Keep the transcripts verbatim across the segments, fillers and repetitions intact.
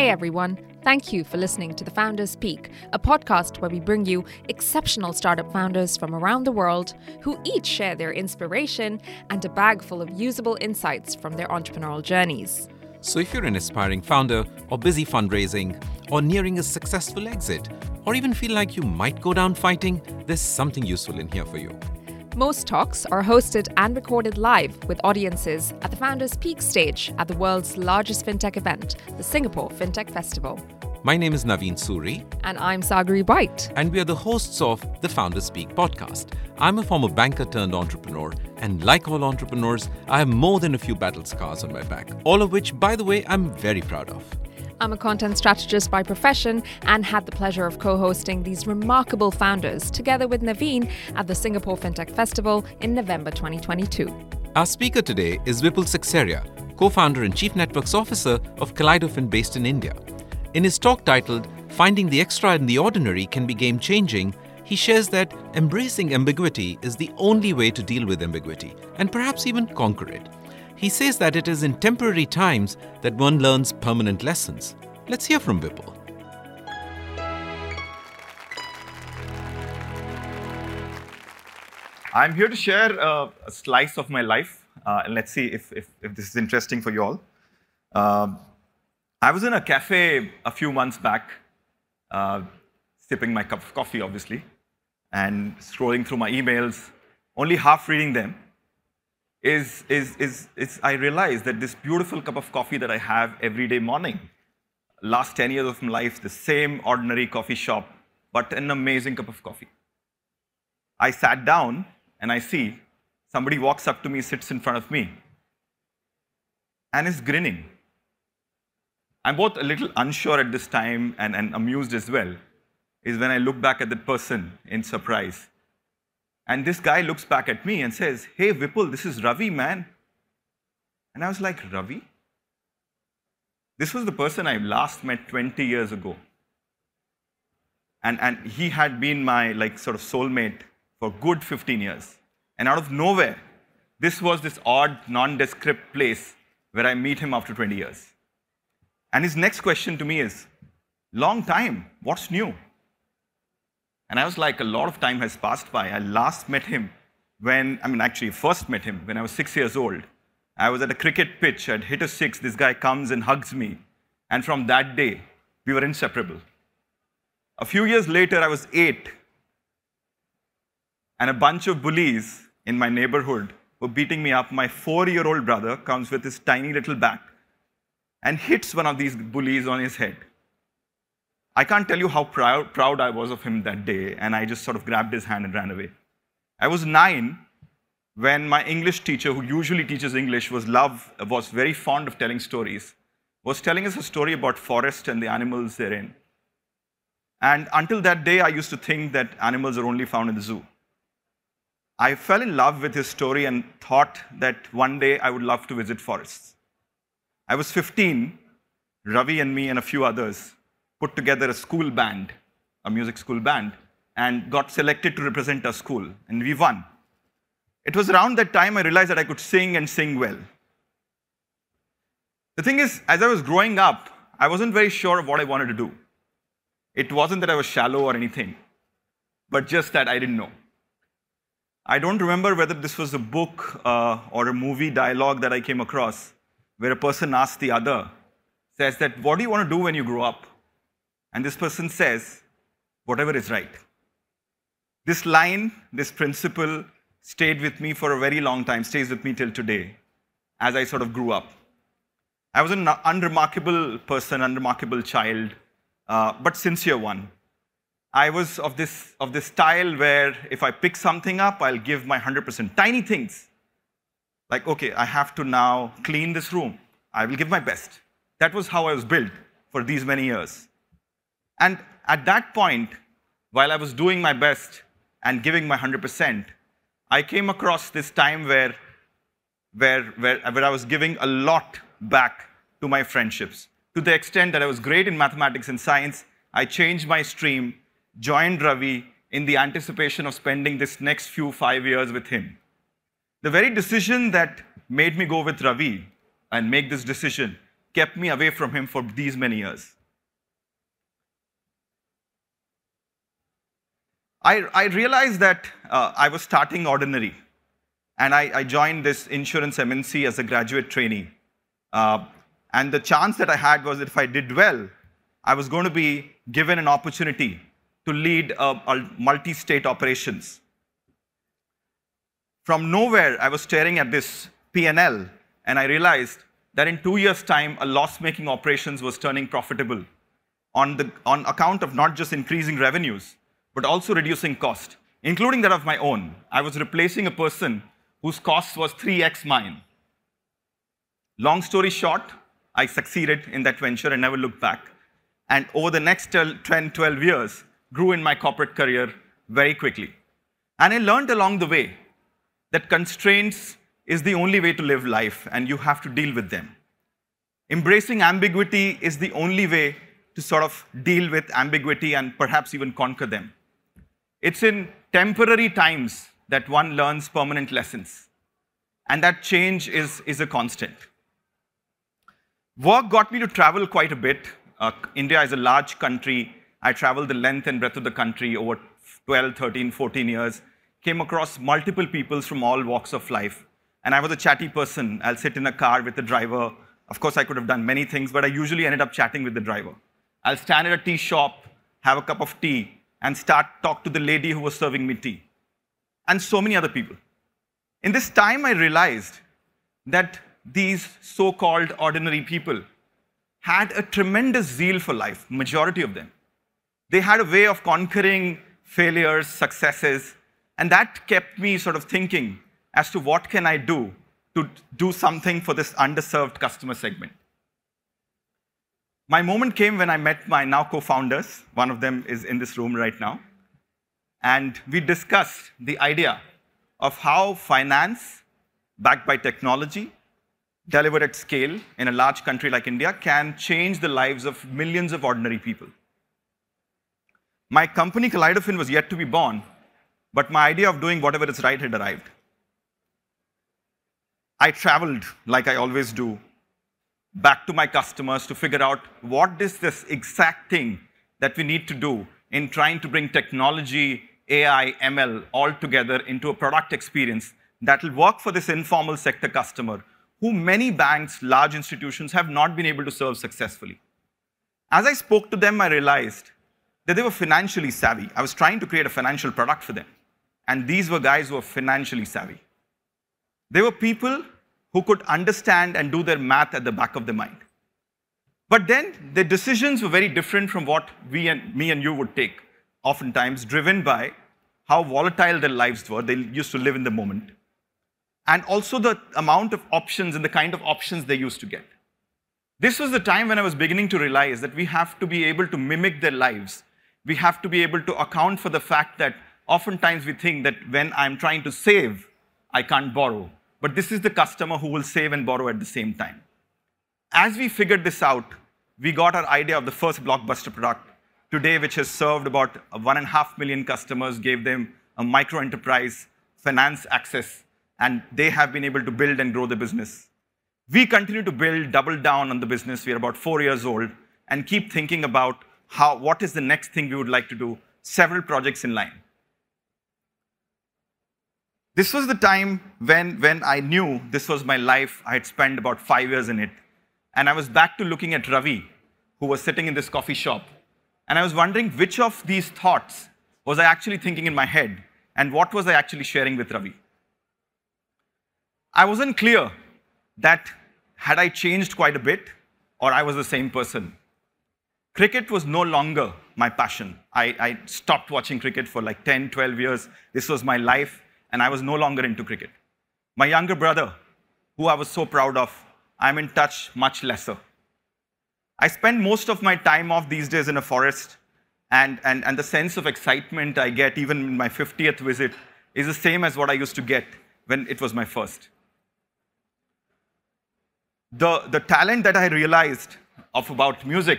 Hey everyone, thank you for listening to the Founders Peak, a podcast where we bring you exceptional startup founders from around the world who each share their inspiration and a bag full of usable insights from their entrepreneurial journeys. So if you're an aspiring founder or busy fundraising or nearing a successful exit or even feel like you might go down fighting, there's something useful in here for you. Most talks are hosted and recorded live with audiences at the Founders Peak stage at the world's largest fintech event, the Singapore Fintech Festival. My name is Naveen Suri. And I'm Sagari Bright. And we are the hosts of the Founders Peak podcast. I'm a former banker turned entrepreneur. And like all entrepreneurs, I have more than a few battle scars on my back. All of which, by the way, I'm very proud of. I'm a content strategist by profession and had the pleasure of co-hosting these remarkable founders together with Naveen at the Singapore Fintech Festival in November twenty twenty-two. Our speaker today is Vipul Sekhsaria, co-founder and chief networks officer of Kaleidofin based in India. In his talk titled, Finding the Extra in the Ordinary Can Be Game-Changing, he shares that embracing ambiguity is the only way to deal with ambiguity and perhaps even conquer it. He says that it is in temporary times that one learns permanent lessons. Let's hear from Vipul. I'm here to share a, a slice of my life, uh, and let's see if, if, if this is interesting for you all. Uh, I was in a cafe a few months back, uh, sipping my cup of coffee, obviously, and scrolling through my emails, only half reading them. Is, is, is, is I realized that this beautiful cup of coffee that I have every day morning, last ten years of my life, the same ordinary coffee shop, but an amazing cup of coffee. I sat down and I see somebody walks up to me, sits in front of me, and is grinning. I'm both a little unsure at this time and, and amused as well, is when I look back at the person in surprise. And this guy looks back at me and says, hey, Vipul, this is Ravi, man. And I was like, Ravi? This was the person I last met twenty years ago. And, and he had been my like sort of soulmate for a good fifteen years. And out of nowhere, this was this odd, nondescript place where I meet him after twenty years. And his next question to me is, long time, what's new? And I was like, a lot of time has passed by. I last met him when, I mean, actually first met him when I was six years old. I was at a cricket pitch. I'd hit a six. This guy comes and hugs me. And from that day, we were inseparable. A few years later, I was eight. And a bunch of bullies in my neighborhood were beating me up. My four-year-old brother comes with his tiny little bat and hits one of these bullies on his head. I can't tell you how proud, proud I was of him that day, and I just sort of grabbed his hand and ran away. I was nine when my English teacher, who usually teaches English, was love, was very fond of telling stories, was telling us a story about forest and the animals therein. And until that day, I used to think that animals are only found in the zoo. I fell in love with his story and thought that one day I would love to visit forests. I was fifteen, Ravi and me and a few others put together a school band, a music school band, and got selected to represent our school, and we won. It was around that time I realized that I could sing and sing well. The thing is, as I was growing up, I wasn't very sure of what I wanted to do. It wasn't that I was shallow or anything, but just that I didn't know. I don't remember whether this was a book uh, or a movie dialogue that I came across, where a person asks the other, says that, what do you want to do when you grow up? And this person says, whatever is right. This line, this principle stayed with me for a very long time, stays with me till today, as I sort of grew up. I was an unremarkable person, unremarkable child, uh, but sincere one. I was of this, of this style where if I pick something up, I'll give my one hundred percent. Tiny things. Like, okay, I have to now clean this room. I will give my best. That was how I was built for these many years. And at that point, while I was doing my best and giving my one hundred percent, I came across this time where, where, where, where I was giving a lot back to my friendships. To the extent that I was great in mathematics and science, I changed my stream, joined Ravi in the anticipation of spending this next few five years with him. The very decision that made me go with Ravi and make this decision kept me away from him for these many years. I, I realized that uh, I was starting ordinary, and I, I joined this insurance M N C as a graduate trainee. Uh, and the chance that I had was that if I did well, I was going to be given an opportunity to lead uh, multi-state operations. From nowhere, I was staring at this P and L, and I realized that in two years' time, a loss-making operations was turning profitable on, the, on account of not just increasing revenues, but also reducing cost, including that of my own. I was replacing a person whose cost was three X mine. Long story short, I succeeded in that venture and never looked back. And over the next ten, twelve years, grew in my corporate career very quickly. And I learned along the way that constraints is the only way to live life, and you have to deal with them. Embracing ambiguity is the only way to sort of deal with ambiguity and perhaps even conquer them. It's in temporary times that one learns permanent lessons, and that change is, is a constant. Work got me to travel quite a bit. Uh, India is a large country. I traveled the length and breadth of the country over twelve, thirteen, fourteen years, came across multiple peoples from all walks of life. And I was a chatty person. I'll sit in a car with the driver. Of course, I could have done many things, but I usually ended up chatting with the driver. I'll stand at a tea shop, have a cup of tea, and start talk to the lady who was serving me tea, and so many other people. In this time, I realized that these so-called ordinary people had a tremendous zeal for life, majority of them. They had a way of conquering failures, successes, and that kept me sort of thinking as to what can I do to do something for this underserved customer segment. My moment came when I met my now co-founders. One of them is in this room right now. And we discussed the idea of how finance, backed by technology, delivered at scale in a large country like India, can change the lives of millions of ordinary people. My company, Kaleidofin, was yet to be born, but my idea of doing whatever is right had arrived. I traveled, like I always do, back to my customers to figure out what is this exact thing that we need to do in trying to bring technology, A I, M L all together into a product experience that will work for this informal sector customer, who many banks, large institutions have not been able to serve successfully. As I spoke to them, I realized that they were financially savvy. I was trying to create a financial product for them, and these were guys who were financially savvy. They were people who could understand and do their math at the back of their mind. But then the decisions were very different from what we and, me and you would take, oftentimes driven by how volatile their lives were. They used to live in the moment. And also the amount of options and the kind of options they used to get. This was the time when I was beginning to realize that we have to be able to mimic their lives. We have to be able to account for the fact that oftentimes we think that when I'm trying to save, I can't borrow. But this is the customer who will save and borrow at the same time. As we figured this out, we got our idea of the first blockbuster product today, which has served about one and a half million customers, gave them a micro enterprise finance access, and they have been able to build and grow the business. We continue to build, double down on the business. We are about four years old, and keep thinking about how, what is the next thing we would like to do, several projects in line. This was the time when, when I knew this was my life. I had spent about five years in it. And I was back to looking at Ravi, who was sitting in this coffee shop. And I was wondering which of these thoughts was I actually thinking in my head, and what was I actually sharing with Ravi. I wasn't clear that had I changed quite a bit, or I was the same person. Cricket was no longer my passion. I, I stopped watching cricket for like ten, twelve years. This was my life. And I was no longer into cricket. My younger brother, who I was so proud of, I'm in touch much lesser. I spend most of my time off these days in a forest, and, and, and the sense of excitement I get even in my fiftieth visit is the same as what I used to get when it was my first. The, the talent that I realized of about music,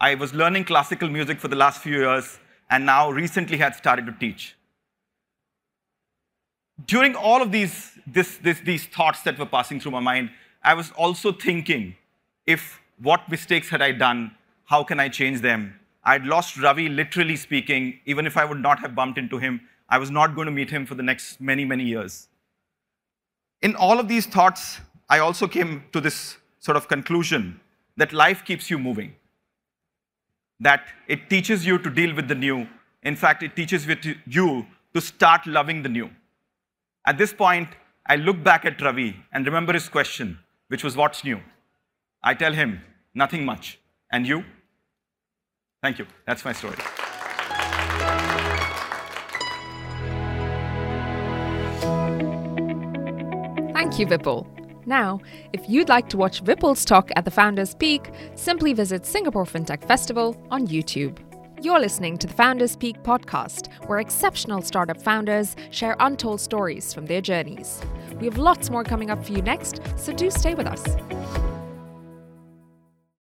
I was learning classical music for the last few years, and now recently had started to teach. During all of these, this, this, these thoughts that were passing through my mind, I was also thinking if what mistakes had I done, how can I change them? I'd lost Ravi, literally speaking. Even if I would not have bumped into him, I was not going to meet him for the next many, many years. In all of these thoughts, I also came to this sort of conclusion that life keeps you moving, that it teaches you to deal with the new. In fact, it teaches you to start loving the new. At this point, I look back at Ravi and remember his question, which was, what's new? I tell him, nothing much. And you? Thank you. That's my story. Thank you, Vipul. Now, if you'd like to watch Vipul's talk at the Founders Peak, simply visit Singapore Fintech Festival on YouTube. You're listening to the Founders Peak podcast, where exceptional startup founders share untold stories from their journeys. We have lots more coming up for you next, so do stay with us.